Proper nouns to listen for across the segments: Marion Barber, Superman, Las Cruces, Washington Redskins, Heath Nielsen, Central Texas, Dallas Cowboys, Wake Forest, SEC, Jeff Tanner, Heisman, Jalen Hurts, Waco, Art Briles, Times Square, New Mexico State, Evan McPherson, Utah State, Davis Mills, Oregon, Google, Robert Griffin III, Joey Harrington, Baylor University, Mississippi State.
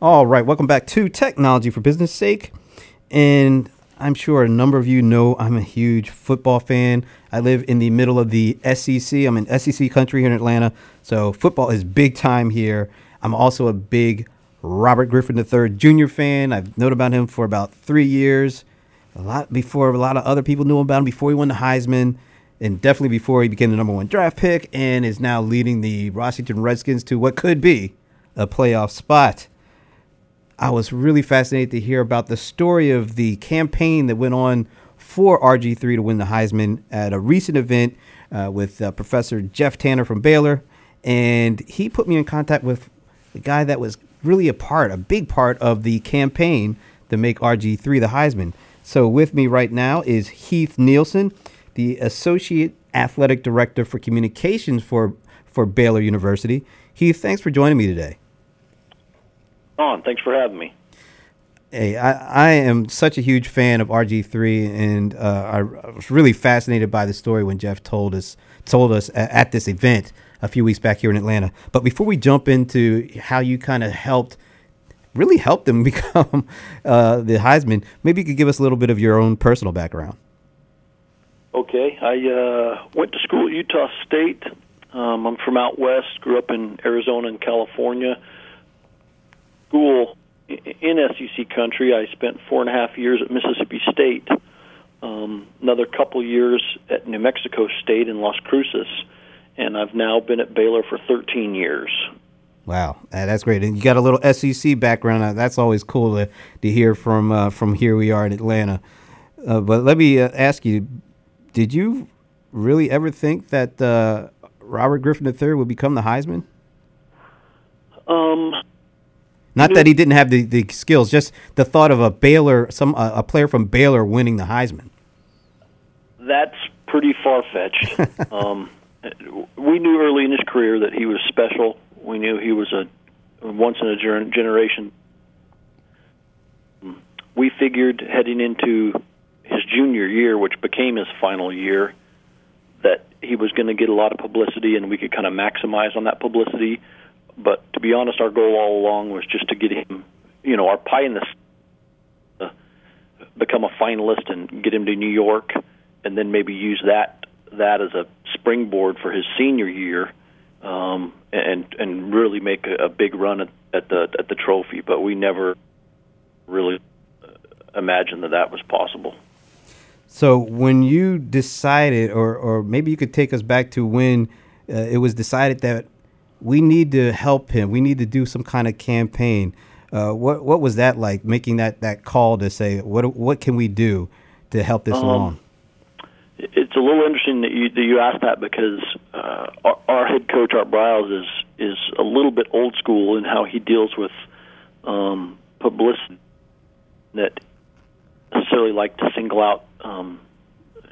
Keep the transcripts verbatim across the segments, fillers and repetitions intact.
All right, welcome back to Technology for Business Sake. And I'm sure a number of you know I'm a huge football fan. I live in the middle of the S E C. I'm in S E C country here in Atlanta, so football is big time here. I'm also a big Robert Griffin the third Junior fan. I've known about him for about three years, a lot before a lot of other people knew about him, before he won the Heisman, and definitely before he became the number one draft pick and is now leading the Washington Redskins to what could be a playoff spot. I was really fascinated to hear about the story of the campaign that went on for R G three to win the Heisman at a recent event uh, with uh, Professor Jeff Tanner from Baylor. And he put me in contact with the guy that was really a part, a big part of the campaign to make R G three the Heisman. So with me right now is Heath Nielsen, the Associate Athletic Director for Communications for, for Baylor University. Heath, thanks for joining me today. On. Thanks for having me. Hey, I, I am such a huge fan of R G three, and uh, I, I was really fascinated by the story when Jeff told us told us at, at this event a few weeks back here in Atlanta. But before we jump into how you kind of helped, really helped them become uh, the Heisman, maybe you could give us a little bit of your own personal background. Okay. I uh, went to school at Utah State. Um, I'm from out west, grew up in Arizona and California. School in S E C country, I spent four and a half years at Mississippi State, um, another couple years at New Mexico State in Las Cruces, and I've now been at Baylor for thirteen years. Wow, that's great. And you got a little S E C background. That's always cool to, to hear from, uh, from here we are in Atlanta. Uh, but let me uh, ask you, did you really ever think that uh, Robert Griffin the third would become the Heisman? Um... Not that he didn't have the, the skills, just the thought of a Baylor, some uh, a player from Baylor winning the Heisman. That's pretty far-fetched. um, we knew early in his career that he was special. We knew he was a once-in-a-generation. We figured heading into his junior year, which became his final year, that he was going to get a lot of publicity and we could kind of maximize on that publicity. But to be honest, our goal all along was just to get him, you know, our pie in the uh, become a finalist and get him to New York, and then maybe use that that as a springboard for his senior year, um, and and really make a, a big run at, at the at the trophy. But we never really imagined that that was possible. So when you decided, or or maybe you could take us back to when uh, it was decided that we need to help him, we need to do some kind of campaign. Uh, what what was that like, making that, that call to say, what what can we do to help this um, along? It's a little interesting that you that you asked that because uh, our, our head coach, Art Briles, is, is a little bit old school in how he deals with um, publicity, that necessarily like to single out um,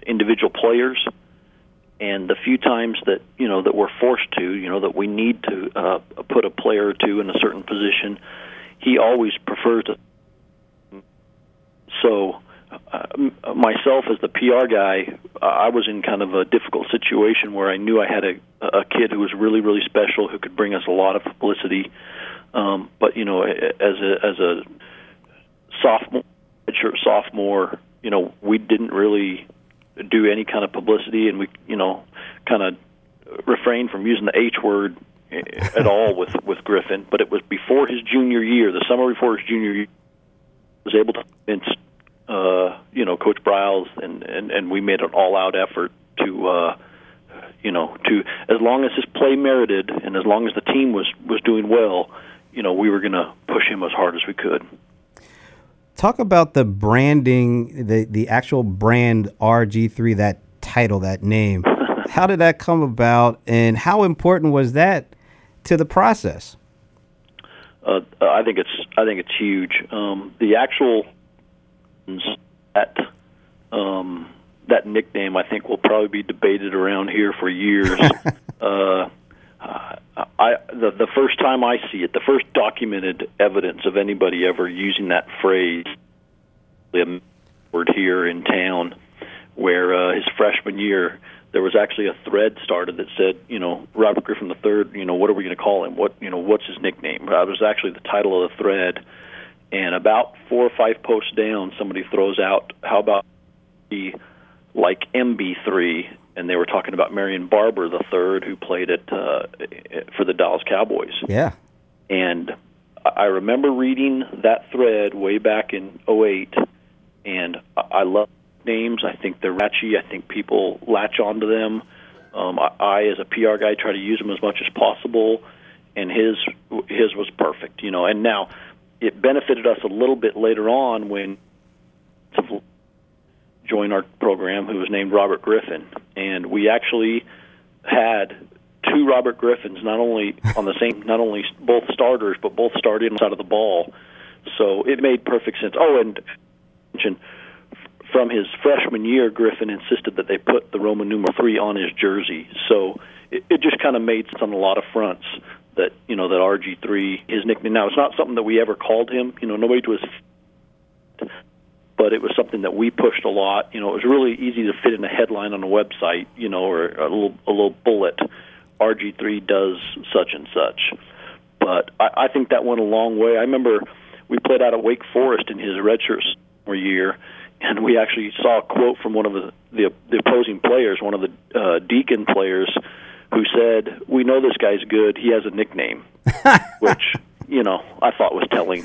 individual players. And the few times that, you know, that we're forced to, you know, that we need to uh, put a player or two in a certain position, he always prefers to. So uh, myself as the P R guy, I was in kind of a difficult situation where I knew I had a, a kid who was really, really special, who could bring us a lot of publicity. Um, but, you know, as a, as a sophomore, redshirt sophomore, you know, we didn't really do any kind of publicity, and we, you know, kind of refrain from using the H word at all with, with Griffin. But it was before his junior year, the summer before his junior year, was able to convince, uh, you know, Coach Briles, and, and, and we made an all-out effort to, uh, you know, to, as long as his play merited and as long as the team was, was doing well, you know, we were going to push him as hard as we could. Talk about the branding, the, the actual brand R G three, that title, that name. How did that come about, and how important was that to the process? Uh, I think it's I think it's huge. Um, the actual that um, that nickname, I think, will probably be debated around here for years. uh, Uh, I the, the first time I see it, the first documented evidence of anybody ever using that phrase, the word here in town, where uh, his freshman year, there was actually a thread started that said, you know, Robert Griffin the third, you know, what are we going to call him? What, you know, what's his nickname? That was actually the title of the thread. And about four or five posts down, somebody throws out, how about the, like M B three? And they were talking about Marion Barber the third, who played at uh, for the Dallas Cowboys. Yeah. And I remember reading that thread way back in oh eight, and I love names. I think they're ratchet. I think people latch onto them. Um, I, I, as a P R guy, try to use them as much as possible, and his his was perfect, you know. And now it benefited us a little bit later on when joined our program, who was named Robert Griffin, and we actually had two Robert Griffins, not only on the same, not only both starters, but both started inside of the ball. So it made perfect sense. Oh, and from his freshman year, Griffin insisted that they put the Roman numeral three on his jersey. So it, it just kind of made sense on a lot of fronts that, you know, that R G three, his nickname. Now, it's not something that we ever called him. You know, nobody was, but it was something that we pushed a lot. You know, it was really easy to fit in a headline on a website, you know, or a little, a little bullet. R G three does such and such. But I, I think that went a long way. I remember we played out at Wake Forest in his redshirt year, and we actually saw a quote from one of the, the, the opposing players, one of the uh, Deacon players, who said, "We know this guy's good. He has a nickname," which, you know, I thought was telling.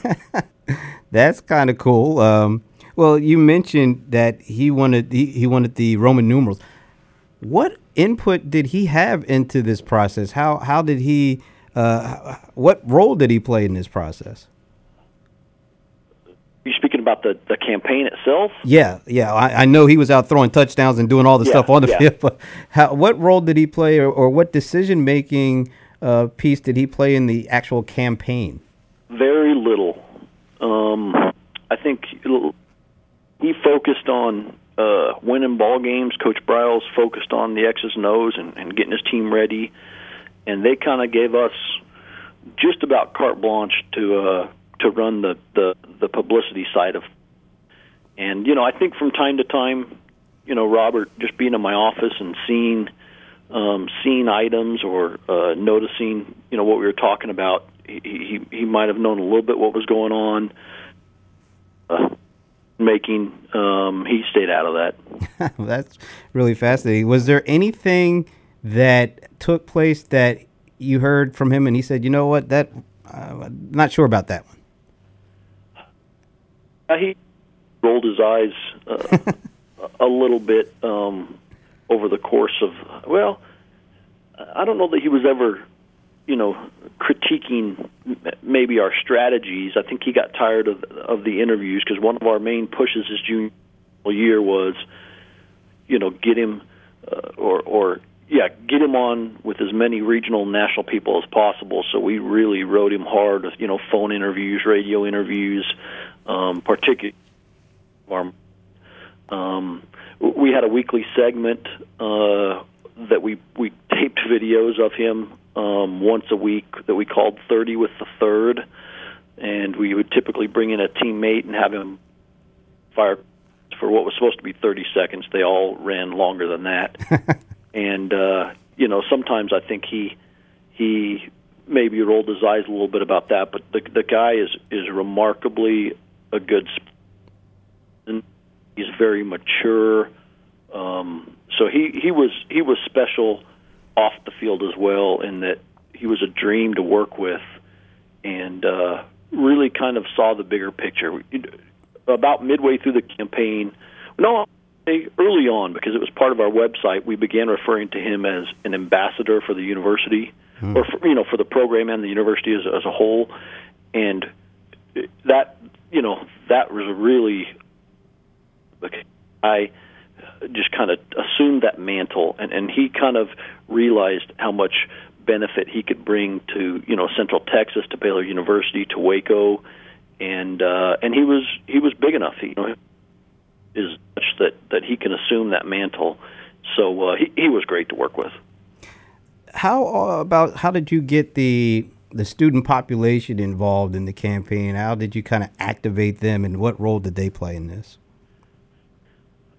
That's kind of cool. Um, well, you mentioned that he wanted he, he wanted the Roman numerals. What input did he have into this process? How how did he? Uh, what role did he play in this process? You're speaking about the, the campaign itself? Yeah, yeah. I, I know he was out throwing touchdowns and doing all the yeah, stuff on the yeah. field. But how, what role did he play, or, or what decision making uh, piece did he play in the actual campaign? Very little. Um, I think he focused on Uh, winning ball games. Coach Briles focused on the X's and O's and, and getting his team ready, and they kind of gave us just about carte blanche to uh, to run the, the, the publicity side of. And you know, I think from time to time, you know, Robert just being in my office and seeing um, seeing items or uh, noticing, you know, what we were talking about, he he, he might have known a little bit what was going on. Uh, making um he stayed out of that. Well, that's really fascinating. Was there anything that took place that you heard from him and he said, you know what, that uh, I'm not sure about that one? Uh, he rolled his eyes uh, a little bit um over the course of, well, I don't know that he was ever, you know, critiquing maybe our strategies. I think he got tired of of the interviews, because one of our main pushes his junior year was, you know, get him uh, or or yeah, get him on with as many regional and national people as possible. So we really rode him hard with, you know, phone interviews, radio interviews, um, particularly our, um, we had a weekly segment uh, that we we taped videos of him Um, once a week that we called thirty with the Third, and we would typically bring in a teammate and have him fire for what was supposed to be thirty seconds. They all ran longer than that. And, uh, you know, sometimes I think he he maybe rolled his eyes a little bit about that, but the, the guy is, is remarkably a good sp- He's very mature. Um, so he, he was he was special off the field as well, in that he was a dream to work with, and uh, really kind of saw the bigger picture. About midway through the campaign, no, early on, because it was part of our website, we began referring to him as an ambassador for the university, hmm. or for, you know, for the program and the university as, as a whole. And that, you know, that was really, I just kind of assumed that mantle, and, and he kind of realized how much benefit he could bring to, you know, Central Texas, to Baylor University, to Waco, and uh, and he was he was big enough, he, you know, is such that, that he can assume that mantle. So uh, he he was great to work with. How uh, about how did you get the the student population involved in the campaign? How did you kind of activate them, and what role did they play in this?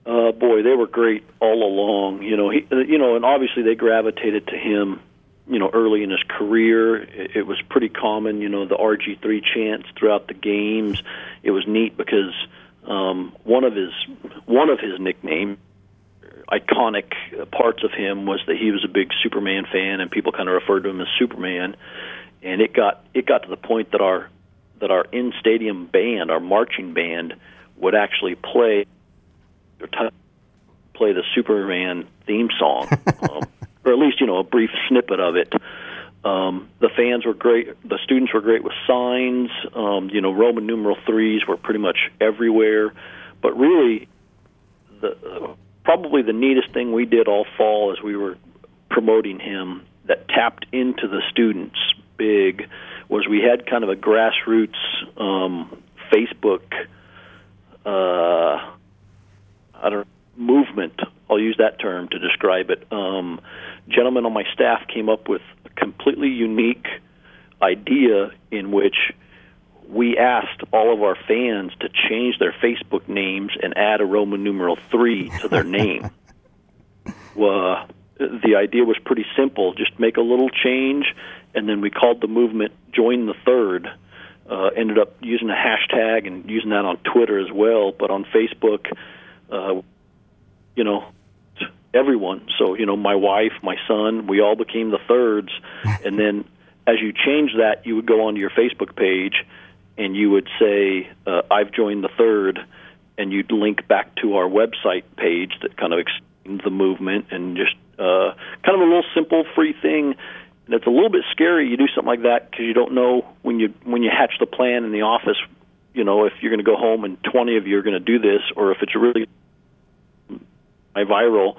uh, boy, they were great all along. You know, he, you know, and obviously they gravitated to him. You know, early in his career, it, it was pretty common. You know, the R G three chants throughout the games. It was neat because um, one of his one of his nicknames, iconic parts of him, was that he was a big Superman fan, and people kind of referred to him as Superman. And it got it got to the point that our that our in stadium band, our marching band, would actually play or t- play the Superman theme song, um, or at least you know a brief snippet of it. Um, the fans were great. The students were great with signs. Um, you know, Roman numeral threes were pretty much everywhere. But really, the uh, probably the neatest thing we did all fall as we were promoting him that tapped into the students big was we had kind of a grassroots um, Facebook uh, I don't movement. I'll use that term to describe it. Um, gentlemen on my staff came up with a completely unique idea in which we asked all of our fans to change their Facebook names and add a Roman numeral three to their name. Well, the idea was pretty simple. Just make a little change, and then we called the movement Join the Third. Uh, ended up using a hashtag and using that on Twitter as well, but on Facebook, uh, you know, everyone. So, you know, my wife, my son, we all became the Thirds. And then as you change that, you would go onto your Facebook page and you would say, uh, I've joined the Third, and you'd link back to our website page that kind of explains the movement and just uh, kind of a little simple free thing. And it's a little bit scary. You do something like that because you don't know when you when you hatch the plan in the office, you know, if you're going to go home and twenty of you are going to do this or if it's really viral.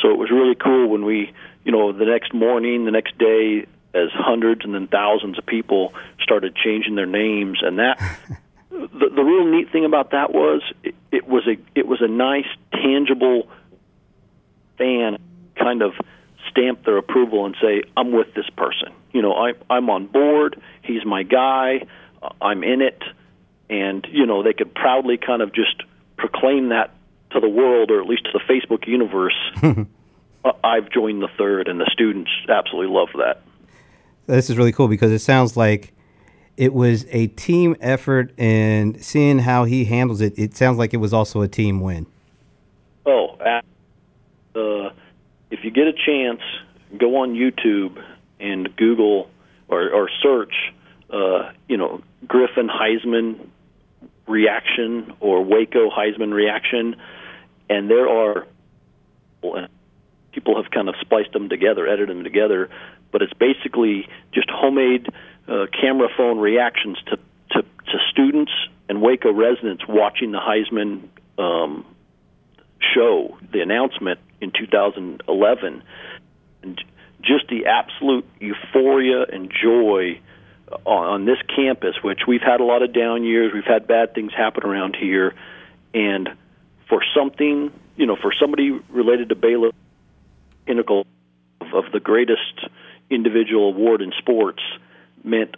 So it was really cool when we, you know, the next morning, the next day, as hundreds and then thousands of people started changing their names. And that the, the real neat thing about that was it, it was a it was a nice, tangible fan kind of stamp their approval and say, I'm with this person. You know, I, I'm on board. He's my guy. I'm in it. And, you know, they could proudly kind of just proclaim that to the world, or at least to the Facebook universe. uh, I've joined the Third, and the students absolutely love that. This is really cool because it sounds like it was a team effort, and seeing how he handles it, it sounds like it was also a team win. Oh, uh, if you get a chance, go on YouTube and Google or, or search, uh, you know, Griffin Heisman reaction or Waco Heisman reaction, and there are people have kind of spliced them together, edited them together, but it's basically just homemade uh, camera phone reactions to, to, to students and Waco residents watching the Heisman um, show, the announcement in two thousand eleven, and just the absolute euphoria and joy on this campus, which we've had a lot of down years, we've had bad things happen around here, and for something, you know, for somebody related to Baylor, pinnacle of the greatest individual award in sports meant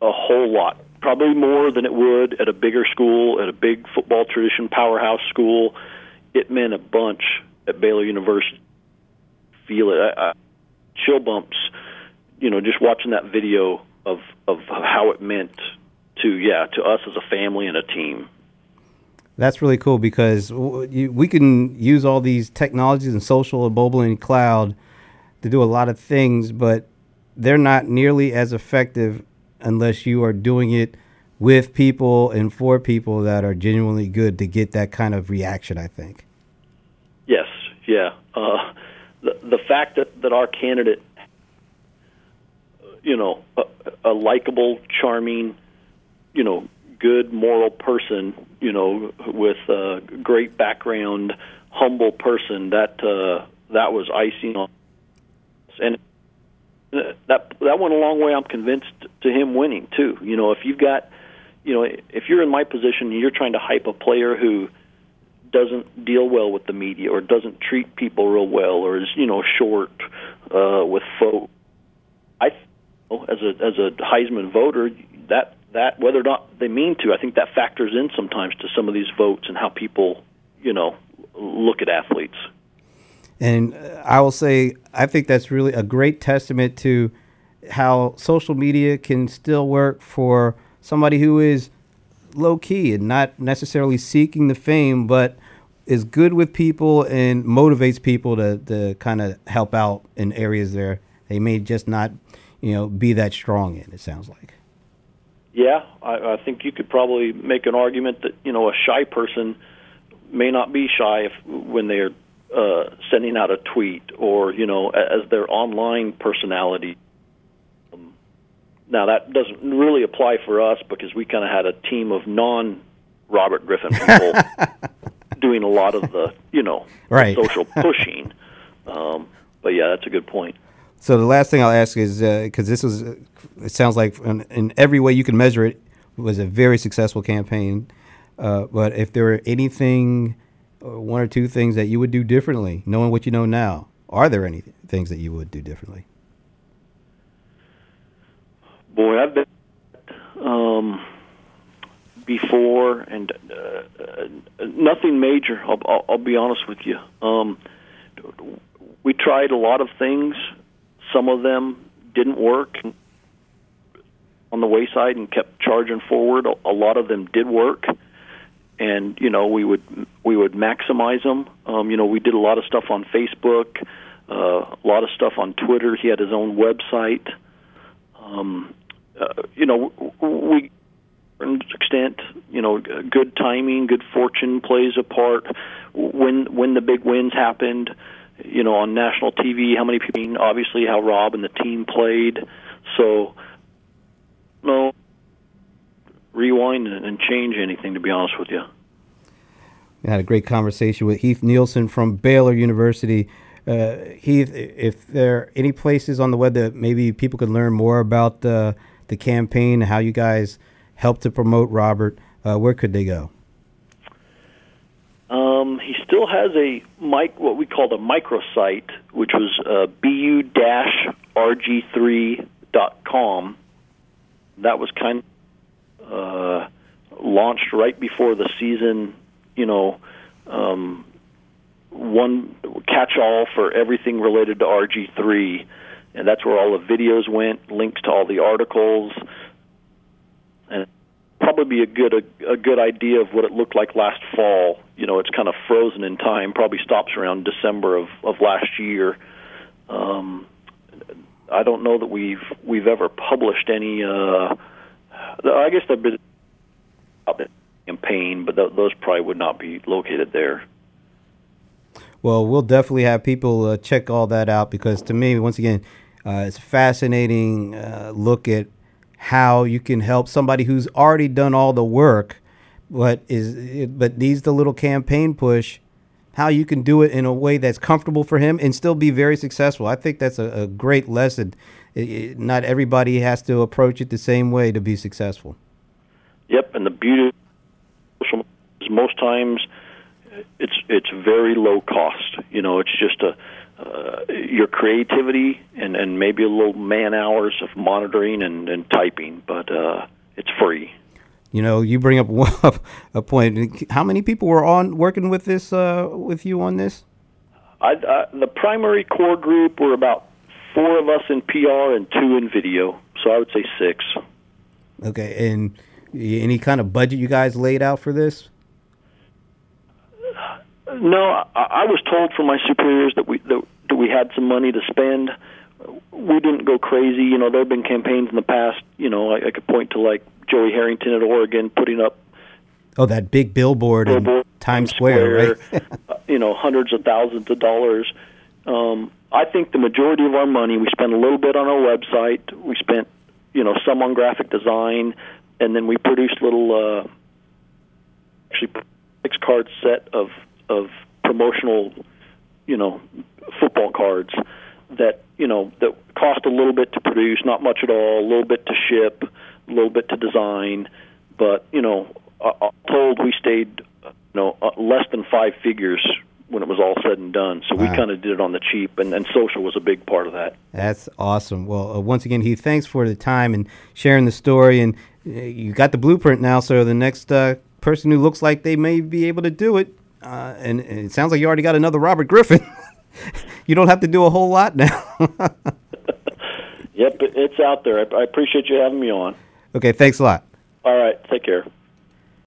a whole lot, probably more than it would at a bigger school, at a big football tradition powerhouse school. It meant a bunch at Baylor University. Feel it, I, I, chill bumps, you know, just watching that video. Of, of how it meant to, yeah, to us as a family and a team. That's really cool because we can use all these technologies and social and mobile and cloud to do a lot of things, but they're not nearly as effective unless you are doing it with people and for people that are genuinely good to get that kind of reaction, I think. Yes, yeah. Uh, the, the fact that, that our candidate, you know, a, a likable, charming, you know, good moral person, you know, with a great background, humble person, that uh, that was icing on us. And that, that went a long way, I'm convinced, to him winning, too. You know, if you've got, you know, if you're in my position and you're trying to hype a player who doesn't deal well with the media or doesn't treat people real well or is, you know, short uh, with folks, I think as a as a Heisman voter, that, that whether or not they mean to, I think that factors in sometimes to some of these votes and how people, you know, look at athletes. And I will say, I think that's really a great testament to how social media can still work for somebody who is low-key and not necessarily seeking the fame, but is good with people and motivates people to, to kind of help out in areas there they may just not, you know, be that strong in, it sounds like. Yeah, I, I think you could probably make an argument that, you know, a shy person may not be shy if, when they're uh, sending out a tweet or, you know, as their online personality. Um, now, that doesn't really apply for us because we kind of had a team of non-Robert Griffin people doing a lot of the, you know, right. social pushing. Um, but, yeah, that's a good point. So the last thing I'll ask is, because uh, this was, uh, it sounds like in, in every way you can measure it, it was a very successful campaign. Uh, but if there were anything, uh, one or two things that you would do differently, knowing what you know now, are there any things that you would do differently? Boy, I've been um, before, and uh, nothing major, I'll, I'll, I'll be honest with you. Um, we tried a lot of things. Some of them didn't work on the wayside and kept charging forward. A lot of them did work, and you know we would we would maximize them. Um, you know we did a lot of stuff on Facebook, uh, a lot of stuff on Twitter. He had his own website. Um, uh, you know we, to an extent, you know good timing, good fortune plays a part when when the big wins happened. You know, on national T V, how many people, obviously how Rob and the team played. So, no, rewind and change anything, to be honest with you. I had a great conversation with Heath Nielsen from Baylor University. Uh, Heath, if there are any places on the web that maybe people could learn more about the, the campaign, how you guys helped to promote Robert, uh, where could they go? Um, he still has a mic, what we called a microsite, which was uh, b u dash r g three dot com. That was kind of uh, launched right before the season, you know, um, one catch-all for everything related to R G three. And that's where all the videos went, links to all the articles, and probably a good a, a good idea of what it looked like last fall. You know, it's kind of frozen in time. Probably stops around December of, of last year. Um, I don't know that we've we've ever published any. Uh, I guess there've been a campaign, but th- those probably would not be located there. Well, we'll definitely have people uh, check all that out because to me, once again, uh, it's a fascinating uh, look at how you can help somebody who's already done all the work but is but needs the little campaign push, how you can do it in a way that's comfortable for him and still be very successful. I think that's a, a great lesson. It, it, not everybody has to approach it the same way to be successful. Yep, and the beauty of social media is most times it's, it's very low cost. You know, it's just a... Uh, your creativity and, and maybe a little man hours of monitoring and, and typing, but uh, it's free. You know, you bring up one, a point. How many people were on working with this uh, with you on this? I, I, the primary core group were about four of us in P R and two in video, so I would say six. Okay, and any kind of budget you guys laid out for this? No, I, I was told from my superiors that we that, that we had some money to spend. We didn't go crazy. You know, there have been campaigns in the past. You know, I, I could point to like Joey Harrington at Oregon putting up oh that big billboard, billboard in Times Square, Square right? uh, you know, hundreds of thousands of dollars. Um, I think the majority of our money we spent a little bit on our website. We spent you know some on graphic design, and then we produced little uh, actually six card set of. of promotional, you know, football cards that, you know, that cost a little bit to produce, not much at all, a little bit to ship, a little bit to design. But, you know, I'm told we stayed, you know, less than five figures when it was all said and done. So wow. We kind of did it on the cheap, and, and social was a big part of that. That's awesome. Well, uh, once again, Heath, thanks for the time and sharing the story. And uh, you got the blueprint now, so the next uh, person who looks like they may be able to do it, uh, and, and it sounds like you already got another Robert Griffin. You don't have to do a whole lot now. Yep, it's out there. I, I appreciate you having me on. Okay, thanks a lot. All right, take care.